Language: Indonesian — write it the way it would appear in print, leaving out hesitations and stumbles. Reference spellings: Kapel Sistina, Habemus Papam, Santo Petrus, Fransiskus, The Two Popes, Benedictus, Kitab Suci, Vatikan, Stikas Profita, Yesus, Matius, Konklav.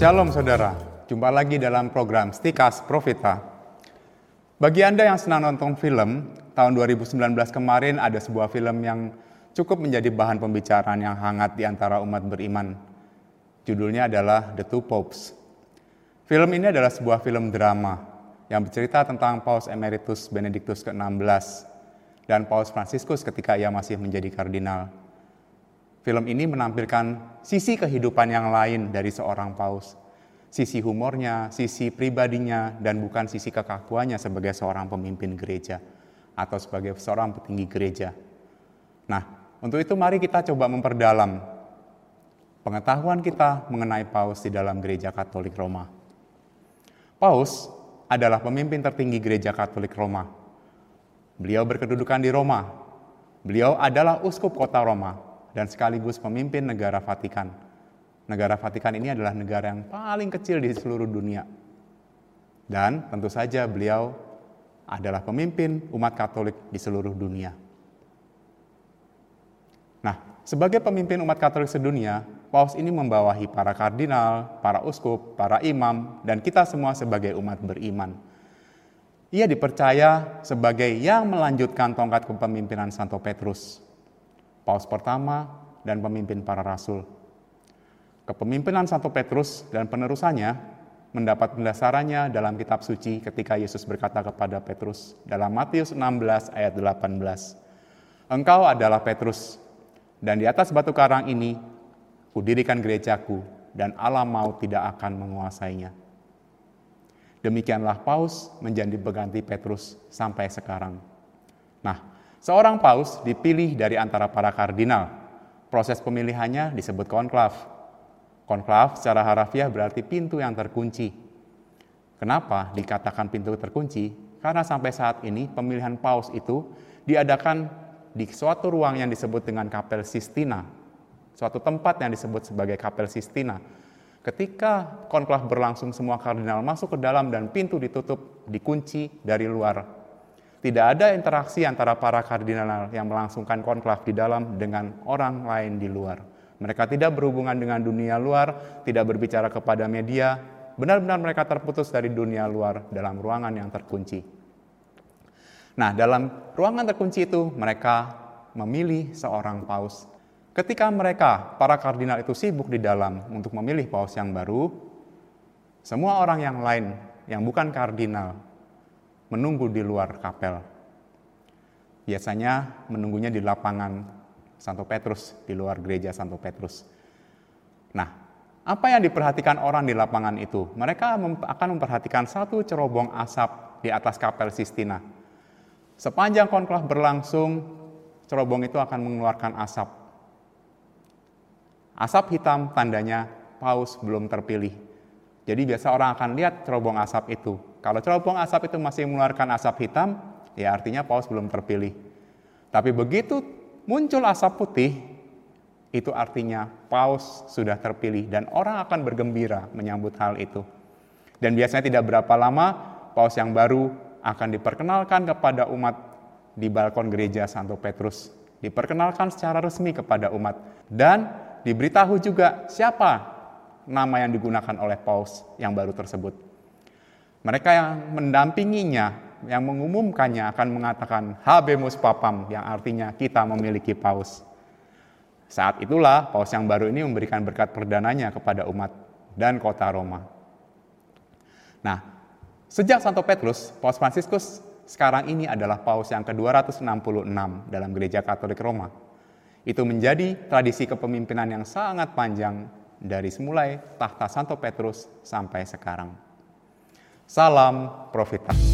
Shalom saudara, jumpa lagi dalam program Stikas Profita. Bagi Anda yang senang nonton film, tahun 2019 kemarin ada sebuah film yang cukup menjadi bahan pembicaraan yang hangat di antara umat beriman. Judulnya adalah The Two Popes. Film ini adalah sebuah film drama yang bercerita tentang Paus Emeritus Benedictus ke-16 dan Paus Fransiskus ketika ia masih menjadi kardinal. Film ini menampilkan sisi kehidupan yang lain dari seorang paus. Sisi humornya, sisi pribadinya, dan bukan sisi kekakuannya sebagai seorang pemimpin gereja atau sebagai seorang petinggi gereja. Nah, untuk itu mari kita coba memperdalam pengetahuan kita mengenai paus di dalam gereja Katolik Roma. Paus adalah pemimpin tertinggi gereja Katolik Roma. Beliau berkedudukan di Roma. Beliau adalah uskup kota Roma dan sekaligus pemimpin negara Vatikan. Negara Vatikan ini adalah negara yang paling kecil di seluruh dunia. Dan tentu saja beliau adalah pemimpin umat Katolik di seluruh dunia. Nah, sebagai pemimpin umat Katolik sedunia, Paus ini membawahi para kardinal, para uskup, para imam, dan kita semua sebagai umat beriman. Ia dipercaya sebagai yang melanjutkan tongkat kepemimpinan Santo Petrus, Paus pertama dan pemimpin para rasul. Kepemimpinan Santo Petrus dan penerusannya mendapat pendasarannya dalam Kitab Suci ketika Yesus berkata kepada Petrus dalam Matius 16 ayat 18. Engkau adalah Petrus, dan di atas batu karang ini kudirikan gerejaku, dan Allah maut tidak akan menguasainya. Demikianlah Paus menjadi pengganti Petrus sampai sekarang. Nah, seorang paus dipilih dari antara para kardinal. Proses pemilihannya disebut konklav. Konklav secara harafiah berarti pintu yang terkunci. Kenapa dikatakan pintu terkunci? Karena sampai saat ini pemilihan paus itu diadakan di suatu ruang yang disebut dengan Kapel Sistina. Suatu tempat yang disebut sebagai Kapel Sistina. Ketika konklav berlangsung, semua kardinal masuk ke dalam dan pintu ditutup, dikunci dari luar. Tidak ada interaksi antara para kardinal yang melangsungkan konklav di dalam dengan orang lain di luar. Mereka tidak berhubungan dengan dunia luar, tidak berbicara kepada media. Benar-benar mereka terputus dari dunia luar dalam ruangan yang terkunci. Nah, dalam ruangan terkunci itu mereka memilih seorang paus. Ketika mereka, para kardinal itu sibuk di dalam untuk memilih paus yang baru, semua orang yang lain yang bukan kardinal menunggu di luar kapel. Biasanya menunggunya di lapangan Santo Petrus, di luar gereja Santo Petrus. Nah, apa yang diperhatikan orang di lapangan itu? Mereka akan memperhatikan satu cerobong asap di atas Kapel Sistina. Sepanjang konklav berlangsung, cerobong itu akan mengeluarkan asap. Asap hitam tandanya paus belum terpilih. Jadi biasa orang akan lihat cerobong asap itu. Kalau cerobong asap itu masih mengeluarkan asap hitam, ya artinya paus belum terpilih. Tapi begitu muncul asap putih, itu artinya paus sudah terpilih dan orang akan bergembira menyambut hal itu. Dan biasanya tidak berapa lama, paus yang baru akan diperkenalkan kepada umat di balkon gereja Santo Petrus. Diperkenalkan secara resmi kepada umat. Dan diberitahu juga siapa nama yang digunakan oleh paus yang baru tersebut. Mereka yang mendampinginya, yang mengumumkannya akan mengatakan Habemus Papam, yang artinya kita memiliki paus. Saat itulah paus yang baru ini memberikan berkat perdananya kepada umat dan kota Roma. Nah, sejak Santo Petrus, Paus Fransiskus sekarang ini adalah paus yang ke-266 dalam gereja Katolik Roma. Itu menjadi tradisi kepemimpinan yang sangat panjang dari mulai tahta Santo Petrus sampai sekarang. Salam Profita.